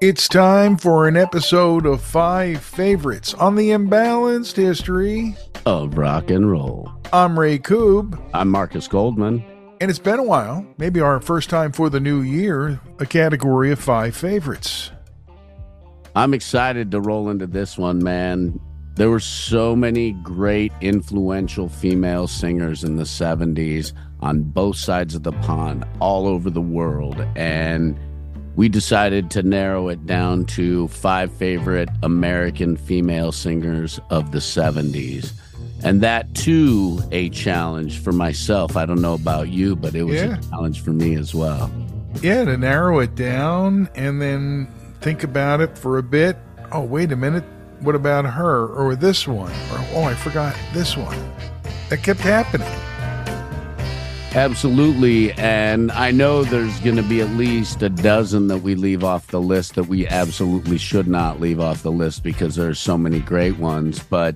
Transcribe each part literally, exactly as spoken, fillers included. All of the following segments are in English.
It's time for an episode of Five Favorites on the Imbalanced History of Rock and Roll. I'm Ray Koob. I'm Marcus Goldman. And it's been a while, maybe our first time for the new year, a category of Five Favorites. I'm excited to roll into this one, man. There were so many great, influential female singers in the seventies on both sides of the pond, all over the world, and we decided to narrow it down to five favorite American female singers of the seventies. And that, too, a challenge for myself. I don't know about you, but it was yeah. a challenge for me as well. Yeah, to narrow it down and then think about it for a bit. Oh, wait a minute. What about her or this one? Or, oh, I forgot this one. That kept happening. Absolutely, and I know there's going to be at least a dozen that we leave off the list that we absolutely should not leave off the list because there's so many great ones. But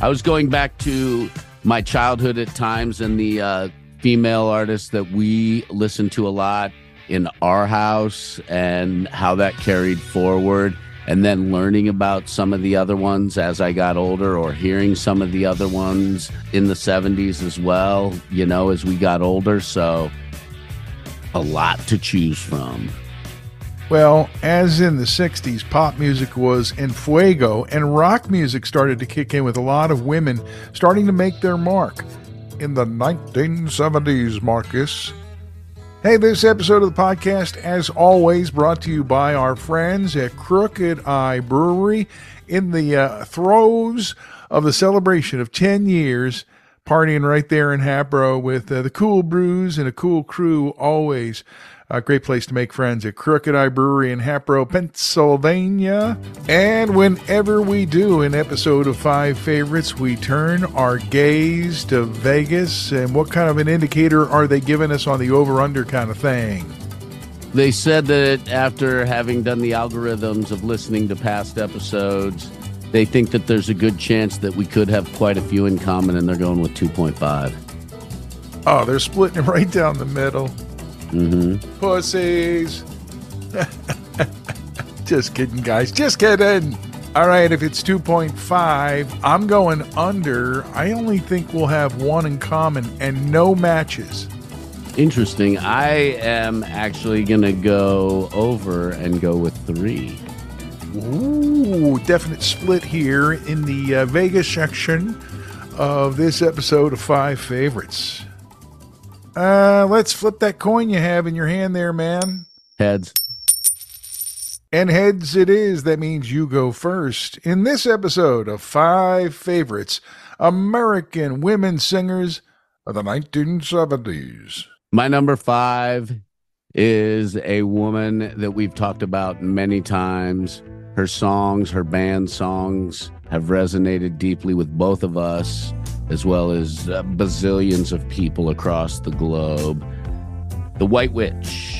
I was going back to my childhood at times and the uh, female artists that we listened to a lot in our house and how that carried forward, and then learning about some of the other ones as I got older or hearing some of the other ones in the seventies as well, you know, as we got older. So a lot to choose from. Well, as in the sixties, pop music was en fuego and rock music started to kick in with a lot of women starting to make their mark in the nineteen seventies, Marcus. Hey, this episode of the podcast, as always, brought to you by our friends at Crooked Eye Brewery in the uh, throes of the celebration of ten years, partying right there in Hatboro with uh, the cool brews and a cool crew, always. A great place to make friends at Crooked Eye Brewery in Hatboro, Pennsylvania. And whenever we do an episode of Five Favorites, we turn our gaze to Vegas. And what kind of an indicator are they giving us on the over-under kind of thing? They said that after having done the algorithms of listening to past episodes, they think that there's a good chance that we could have quite a few in common, and they're going with two point five. Oh, they're splitting it right down the middle. Mm-hmm. Pussies. Just kidding, guys. Just kidding. All right, if it's two point five, I'm going under. I only think we'll have one in common and no matches. Interesting. I am actually going to go over and go with three. Ooh, definite split here in the uh, Vegas section of this episode of Five Favorites. Uh, let's flip that coin you have in your hand there, man. Heads. And heads it is. That means you go first. In this episode of Five Favorites, American women singers of the nineteen seventies. My number five is a woman that we've talked about many times. Her songs, her band songs have resonated deeply with both of us, as well as uh, bazillions of people across the globe. The White Witch.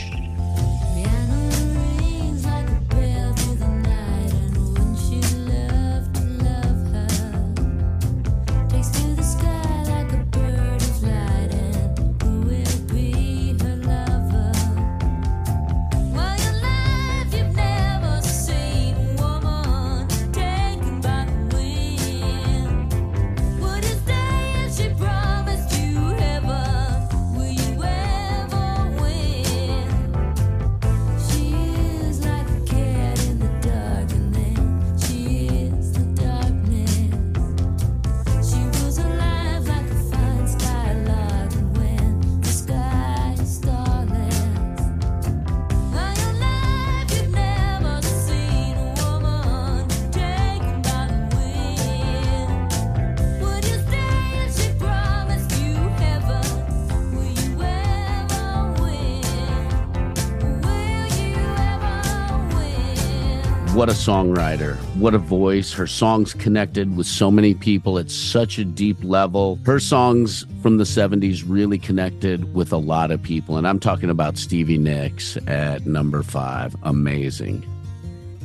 What a songwriter. What a voice. Her songs connected with so many people at such a deep level. Her songs from the seventies really connected with a lot of people. And I'm talking about Stevie Nicks at number five. Amazing.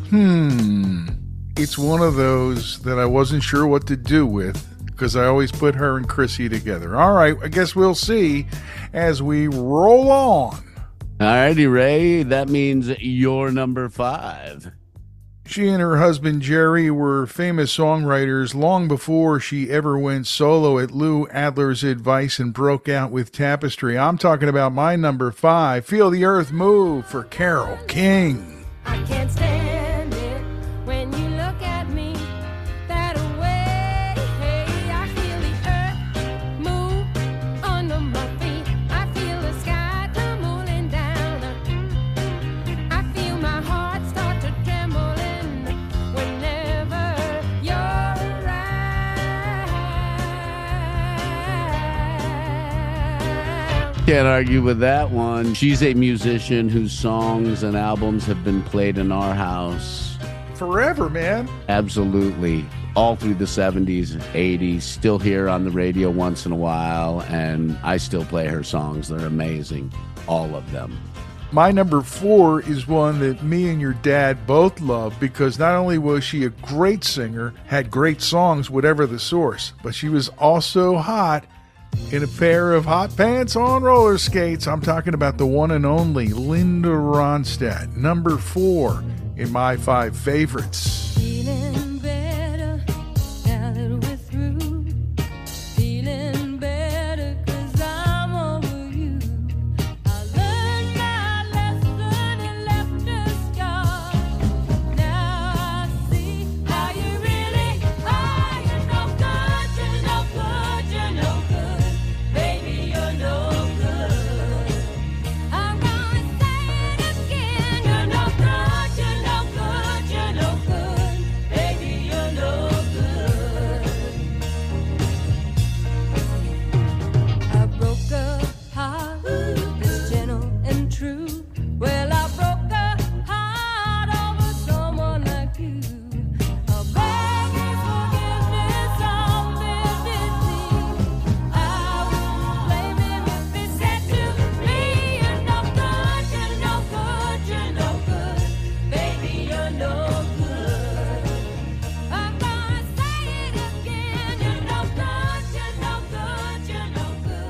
Hmm. It's one of those that I wasn't sure what to do with, because I always put her and Chrissy together. All right, I guess we'll see as we roll on. All righty, Ray, that means you're number five. She and her husband, Jerry, were famous songwriters long before she ever went solo at Lou Adler's advice and broke out with Tapestry. I'm talking about my number five, Feel the Earth Move, for Carole King. I can't stand Can't argue with that one. She's a musician whose songs and albums have been played in our house forever, man. Absolutely. All through the seventies and eighties, still here on the radio once in a while, and I still play her songs. They're amazing, all of them. My number four is one that me and your dad both love, because not only was she a great singer, had great songs, whatever the source, but she was also hot in a pair of hot pants on roller skates. I'm talking about the one and only Linda Ronstadt, number four in my five favorites. Feeling better now that we're through. Feeling better because I'm over you. I learned my lesson and left a scar. Now I see how you really are. You're no good, you're no good, you're no good.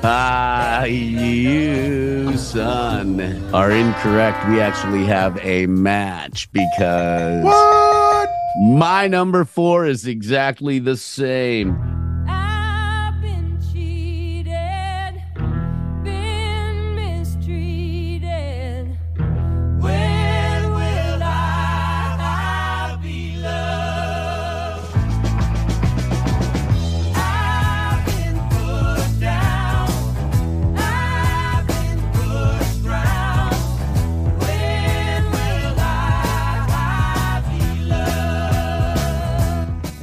Ah, you, son, are incorrect. We actually have a match, because what? My number four is exactly the same. I've been cheated, been mistreated. When will I, I be loved? I've been put down.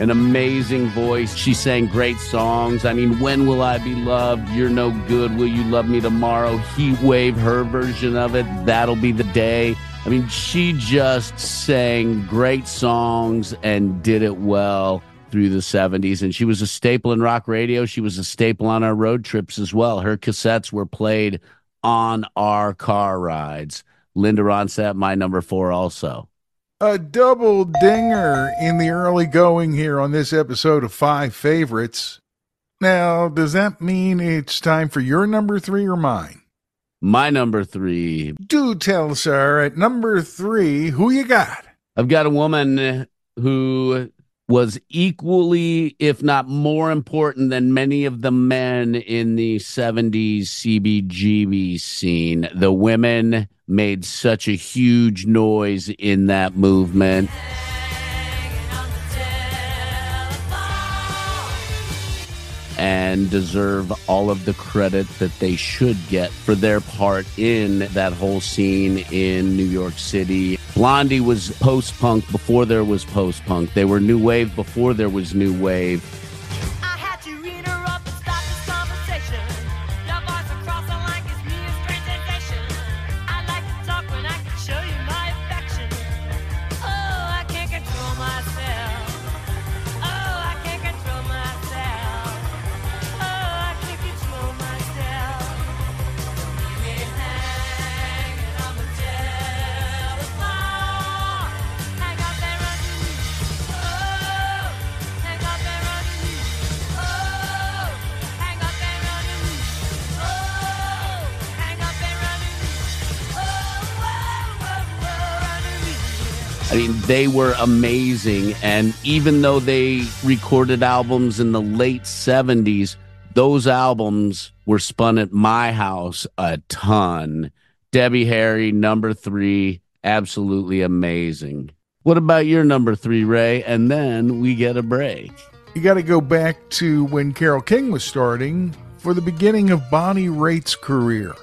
An amazing voice. She sang great songs. I mean, When Will I Be Loved? You're No Good. Will You Love Me Tomorrow? Heat Wave, her version of it. That'll Be the Day. I mean, she just sang great songs and did it well through the seventies. And she was a staple in rock radio. She was a staple on our road trips as well. Her cassettes were played on our car rides. Linda Ronstadt, my number four also. A double dinger in the early going here on this episode of Five Favorites. Now, does that mean it's time for your number three or mine? My number three. Do tell, sir. At number three, who you got? I've got a woman who was equally, if not more important than many of the men in the seventies C B G B scene. The women made such a huge noise in that movement. And deserve all of the credit that they should get for their part in that whole scene in New York City. Blondie was post-punk before there was post-punk. They were new wave before there was new wave. I mean, they were amazing. And even though they recorded albums in the late seventies, those albums were spun at my house a ton. Debbie Harry, number three, absolutely amazing. What about your number three, Ray? And then we get a break. You got to go back to when Carole King was starting for the beginning of Bonnie Raitt's career.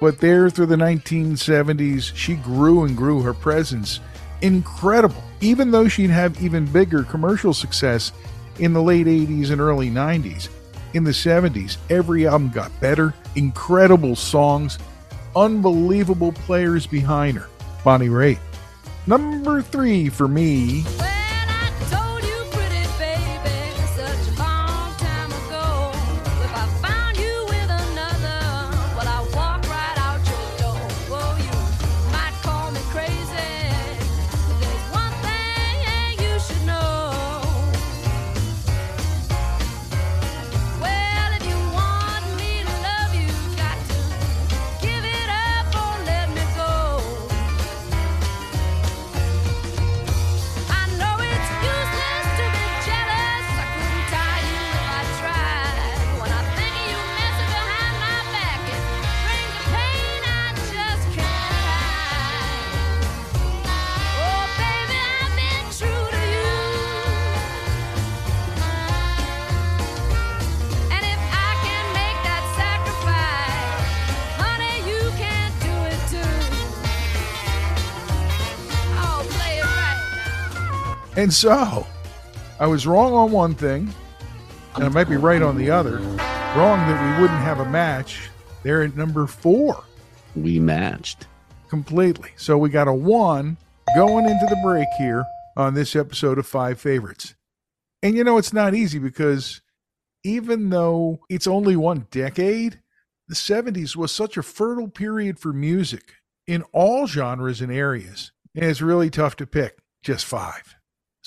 But there through the nineteen seventies, she grew and grew her presence. Incredible. Even though she'd have even bigger commercial success in the late eighties and early nineties, in the seventies, every album got better, incredible songs, unbelievable players behind her. Bonnie Raitt. Number three for me. And so, I was wrong on one thing, and I might be right on the other. Wrong that we wouldn't have a match. They're at number four. We matched. Completely. So we got a one going into the break here on this episode of Five Favorites. And you know, it's not easy because even though it's only one decade, the seventies was such a fertile period for music in all genres and areas. And it's really tough to pick just five.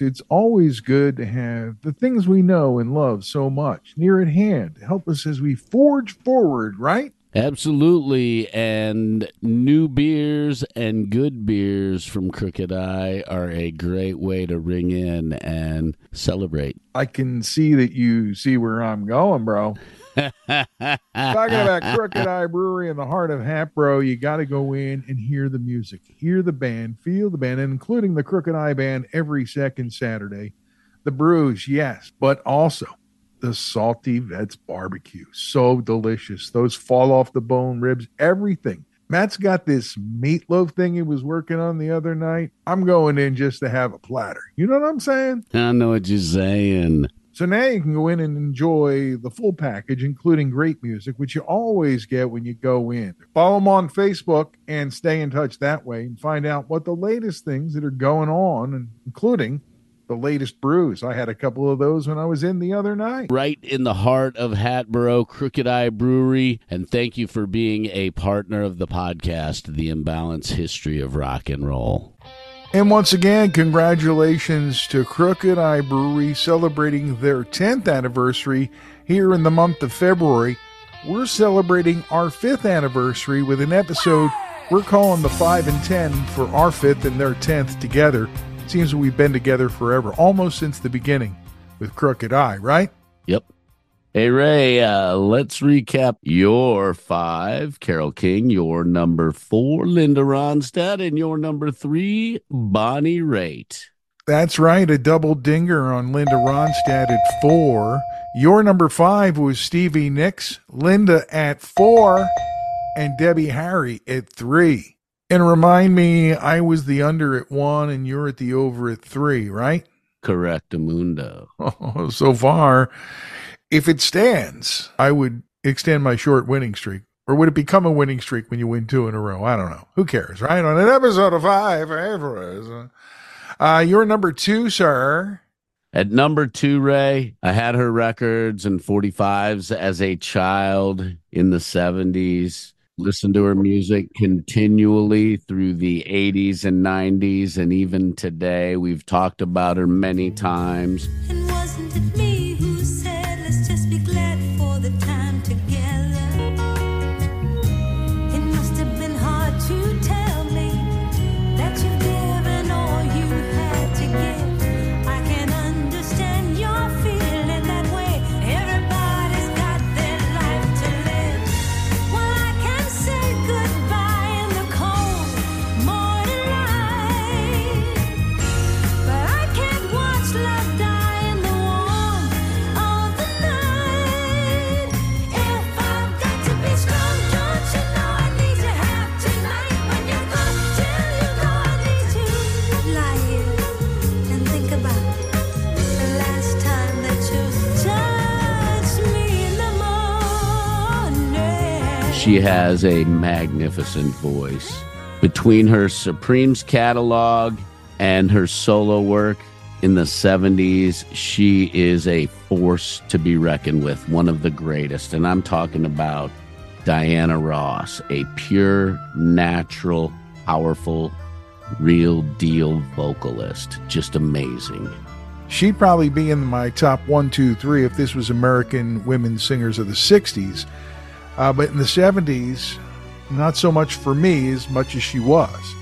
It's always good to have the things we know and love so much near at hand to help us as we forge forward, right? Absolutely. And new beers and good beers from Crooked Eye are a great way to ring in and celebrate. I can see that you see where I'm going, bro. Talking about Crooked Eye Brewery in the heart of Hatboro, you got to go in and hear the music, hear the band, feel the band, and including the Crooked Eye Band every second Saturday. The brews, yes, but also the Salty Vets Barbecue. So delicious. Those fall off the bone ribs, everything. Matt's got this meatloaf thing he was working on the other night. I'm going in just to have a platter. You know what I'm saying? I know what you're saying. So now you can go in and enjoy the full package, including great music, which you always get when you go in. Follow them on Facebook and stay in touch that way and find out what the latest things that are going on, including the latest brews. I had a couple of those when I was in the other night. Right in the heart of Hatboro, Crooked Eye Brewery. And thank you for being a partner of the podcast, The Imbalanced History of Rock and Roll. And once again, congratulations to Crooked Eye Brewery celebrating their tenth anniversary here in the month of February. We're celebrating our fifth anniversary with an episode we're calling the five and ten for our fifth and their tenth together. It seems we've been together forever, almost since the beginning with Crooked Eye, right? Yep. Hey, Ray, uh, let's recap your five, Carole King, your number four, Linda Ronstadt, and your number three, Bonnie Raitt. That's right, a double dinger on Linda Ronstadt at four. Your number five was Stevie Nicks, Linda at four, and Debbie Harry at three. And remind me, I was the under at one, and you're at the over at three, right? Correctamundo. Oh, so far... If it stands, I would extend my short winning streak. Or would it become a winning streak when you win two in a row? I don't know. Who cares, right? On an episode of five, uh, you're number two, sir. At number two, Ray, I had her records and forty-fives as a child in the seventies. Listened to her music continually through the eighties and nineties. And even today, we've talked about her many times. And wasn't it me? She has a magnificent voice. Between her Supremes catalog and her solo work in the seventies, she is a force to be reckoned with, one of the greatest. And I'm talking about Diana Ross, a pure, natural, powerful, real deal vocalist. Just amazing. She'd probably be in my top one, two, three if this was American women singers of the sixties. Uh, but in the seventies, not so much for me as much as she was.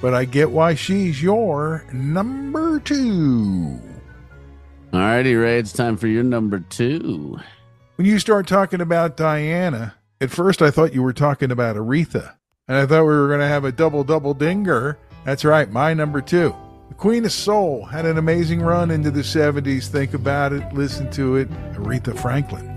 But I get why she's your number two. All righty, Ray, it's time for your number two. When you start talking about Diana, at first I thought you were talking about Aretha. And I thought we were going to have a double-double dinger. That's right, my number two. The Queen of Soul had an amazing run into the seventies. Think about it, listen to it, Aretha Franklin.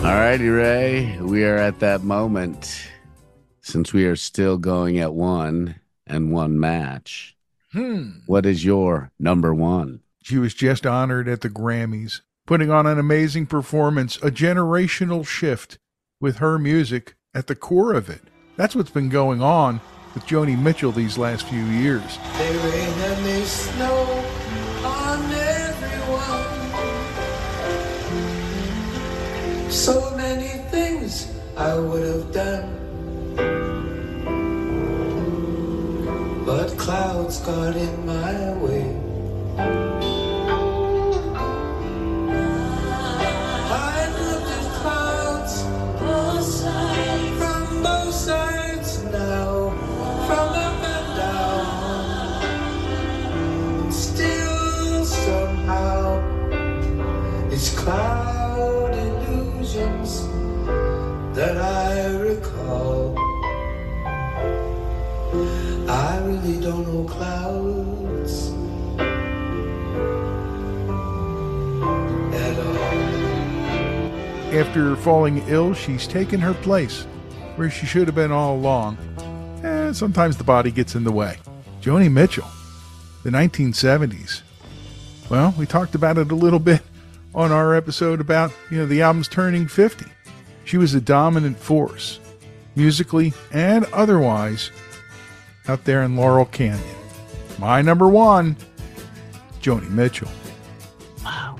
Alrighty, Ray, we are at that moment since we are still going at one and one match. Hmm. What is your number one? She was just honored at the Grammys, putting on an amazing performance, a generational shift with her music at the core of it. That's what's been going on with Joni Mitchell these last few years. They rain and they snow on everyone. So I would have done, but clouds got in my way. I looked at clouds both sides, from both sides now, from up and down. questions that I recall. I really don't know clouds at all. After falling ill, she's taken her place where she should have been all along. And sometimes the body gets in the way. Joni Mitchell, the nineteen seventies. Well, we talked about it a little bit on our episode about, you know, the album's turning fifty. She was a dominant force, musically and otherwise, out there in Laurel Canyon. My number one, Joni Mitchell. Wow.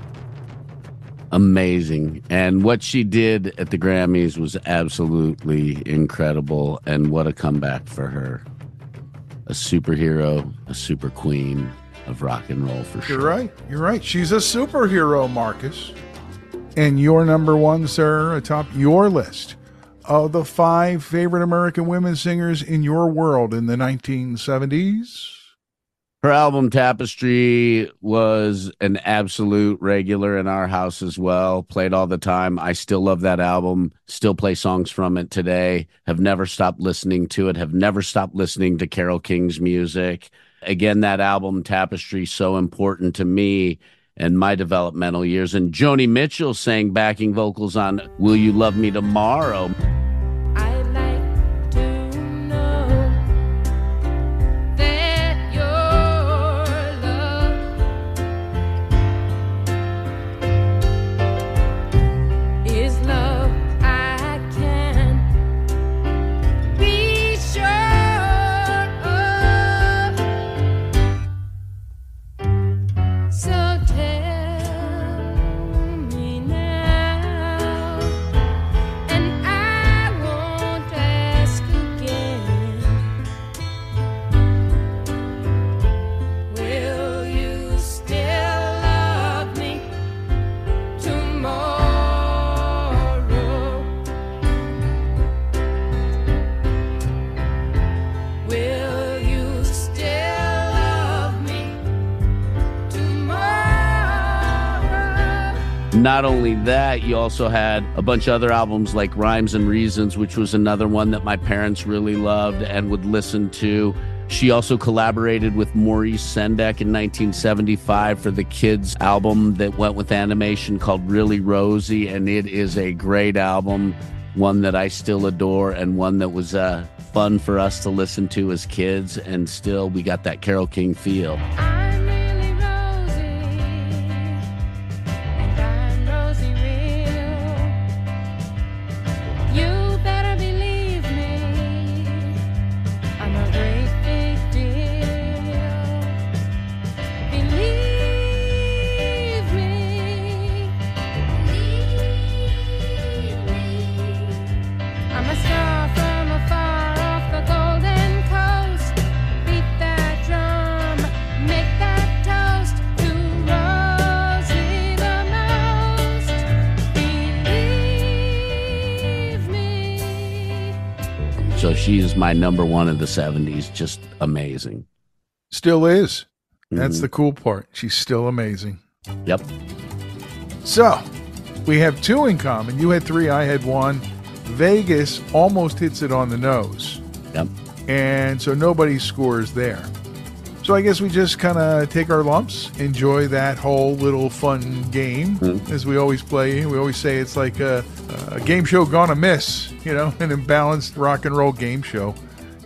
Amazing. And what she did at the Grammys was absolutely incredible. And what a comeback for her. A superhero, a super queen of rock and roll for sure. You're right. You're right. She's a superhero, Marcus. And your number one, sir, atop your list of the five favorite American women singers in your world in the nineteen seventies. Her album Tapestry was an absolute regular in our house as well. Played all the time. I still love that album. Still play songs from it today. Have never stopped listening to it. Have never stopped listening to Carole King's music. Again, that album Tapestry, so important to me and my developmental years. And Joni Mitchell sang backing vocals on Will You Love Me Tomorrow. Not only that, you also had a bunch of other albums like Rhymes and Reasons, which was another one that my parents really loved and would listen to. She also collaborated with Maurice Sendak in nineteen seventy-five for the kids album that went with animation called Really Rosie, and it is a great album, one that I still adore and one that was uh, fun for us to listen to as kids, and still we got that Carole King feel. She is my number one of the seventies. Just amazing. Still is. That's mm-hmm. the cool part. She's still amazing. Yep. So we have two in common. You had three. I had one. Vegas almost hits it on the nose. Yep. And so nobody scores there. So I guess we just kind of take our lumps, enjoy that whole little fun game mm-hmm. as we always play. We always say it's like a, a game show gone amiss, you know, an imbalanced rock and roll game show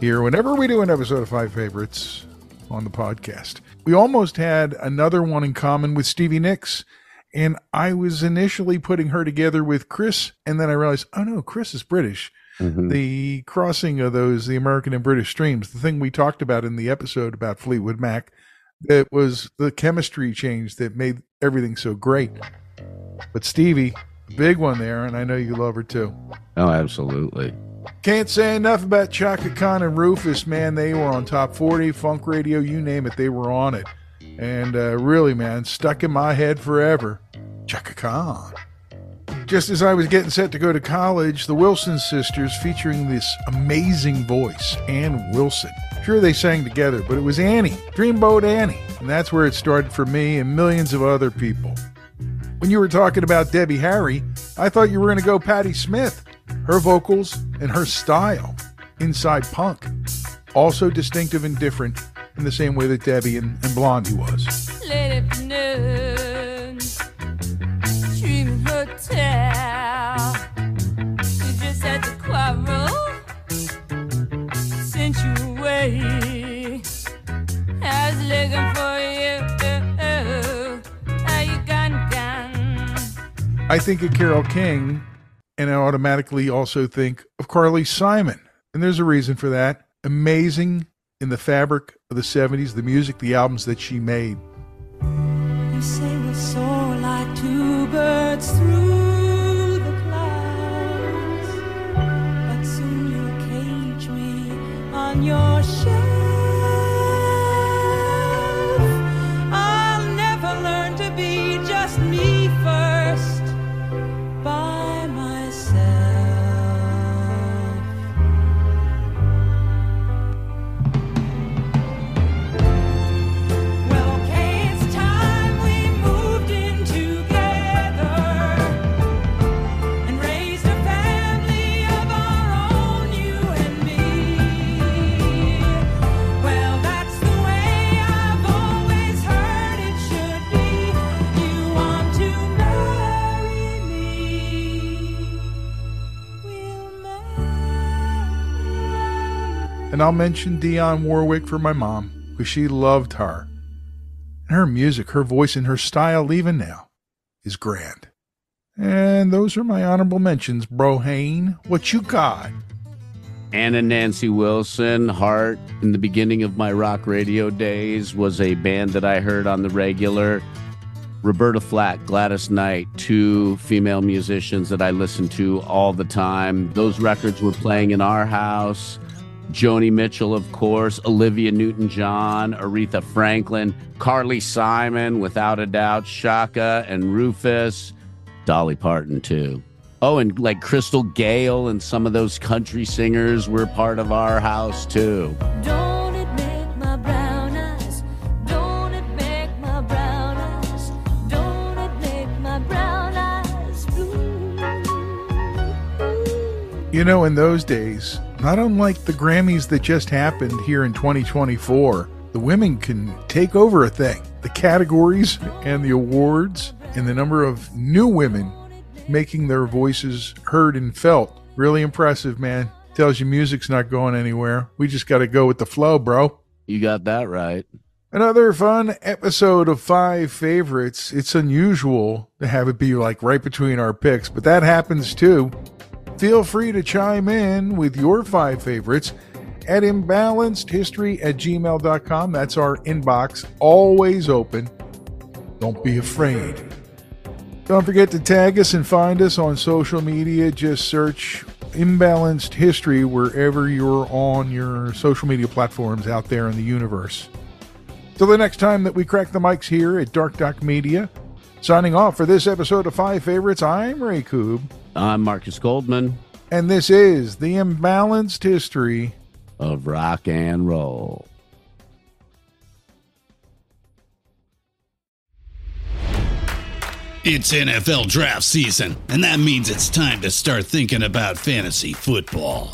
here whenever we do an episode of Five Favorites on the podcast. We almost had another one in common with Stevie Nicks, and I was initially putting her together with Chris, and then I realized, oh no, Chris is British. Mm-hmm. The crossing of those, the American and British streams, the thing we talked about in the episode about Fleetwood Mac, that was the chemistry change that made everything so great. But Stevie, big one there, and I know you love her too. Oh, absolutely. Can't say enough about Chaka Khan and Rufus, man. They were on Top forty, Funk Radio, you name it, they were on it. And uh, really, man, stuck in my head forever. Chaka Khan. Just as I was getting set to go to college, the Wilson sisters featuring this amazing voice, Ann Wilson. Sure, they sang together, but it was Annie, Dreamboat Annie. And that's where it started for me and millions of other people. When you were talking about Debbie Harry, I thought you were going to go Patti Smith. Her vocals and her style, inside punk, also distinctive and different in the same way that Debbie and, and Blondie was. Let it burn, dream hotel. You just had to quarrel, sent you away. I was looking for you, now you gone, gone. I think of Carole King, and I automatically also think of Carly Simon. And there's a reason for that. Amazing in the fabric of the seventies, the music, the albums that she made. You say we soar like two birds through the clouds, but soon you'll cage me on your shelf. I'll never learn to be just me first. And I'll mention Dionne Warwick for my mom, because she loved her. And her music, her voice, and her style, even now, is grand. And those are my honorable mentions. Brohane, what you got? Anna Nancy Wilson, Heart, in the beginning of my rock radio days, was a band that I heard on the regular. Roberta Flack, Gladys Knight, two female musicians that I listened to all the time. Those records were playing in our house. Joni Mitchell, of course, Olivia Newton-John, Aretha Franklin, Carly Simon, without a doubt, Chaka and Rufus, Dolly Parton, too. Oh, and like Crystal Gayle and some of those country singers were part of our house, too. Don't it make my brown eyes? Don't it make my brown eyes? Don't it make my brown eyes blue? You know, in those days, not unlike the Grammys that just happened here in twenty twenty-four, the women can take over a thing. The categories and the awards and the number of new women making their voices heard and felt. Really impressive, man. Tells you music's not going anywhere. We just got to go with the flow, bro. You got that right. Another fun episode of Five Favorites. It's unusual to have it be like right between our picks, but that happens too. Feel free to chime in with your five favorites at imbalanced history at gmail dot com. That's our inbox, always open. Don't be afraid. Don't forget to tag us and find us on social media. Just search Imbalanced History wherever you're on your social media platforms out there in the universe. Till the next time that we crack the mics here at Dark Doc Media, signing off for this episode of Five Favorites, I'm Ray Koob. I'm Marcus Goldman. And this is the Imbalanced History of Rock and Roll. It's N F L draft season, and that means it's time to start thinking about fantasy football.